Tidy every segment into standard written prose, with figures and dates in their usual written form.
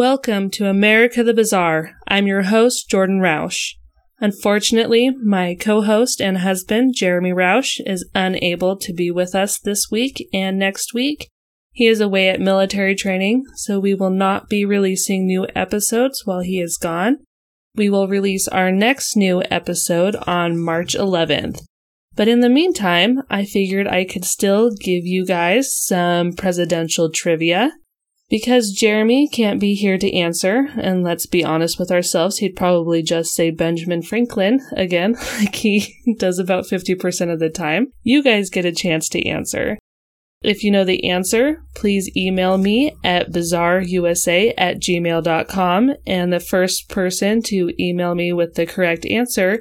Welcome to America the Bizarre. I'm your host, Jordan Rausch. Unfortunately, my co-host and husband, Jeremy Rausch, is unable to be with us this week and next week. He is away at military training, so we will not be releasing new episodes while he is gone. We will release our next new episode on March 11th. But in the meantime, I figured I could still give you guys some presidential trivia. Because Jeremy can't be here to answer, and let's be honest with ourselves, he'd probably just say Benjamin Franklin again, like he does about 50% of the time. You guys get a chance to answer. If you know the answer, please email me at bizarreusa@gmail.com, and the first person to email me with the correct answer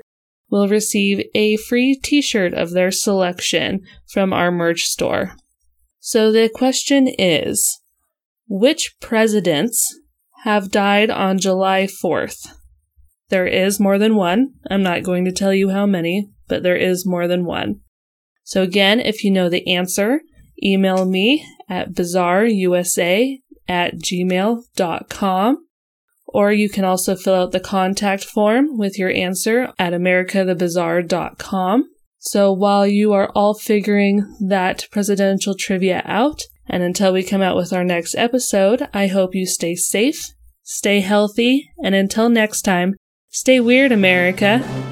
will receive a free t-shirt of their selection from our merch store. So the question is, which presidents have died on July 4th? There is more than one. I'm not going to tell you how many, but there is more than one. So again, if you know the answer, email me at bizarreusa@gmail.com, or you can also fill out the contact form with your answer at americathebizarre.com. So while you are all figuring that presidential trivia out, and until we come out with our next episode, I hope you stay safe, stay healthy, and until next time, stay weird, America.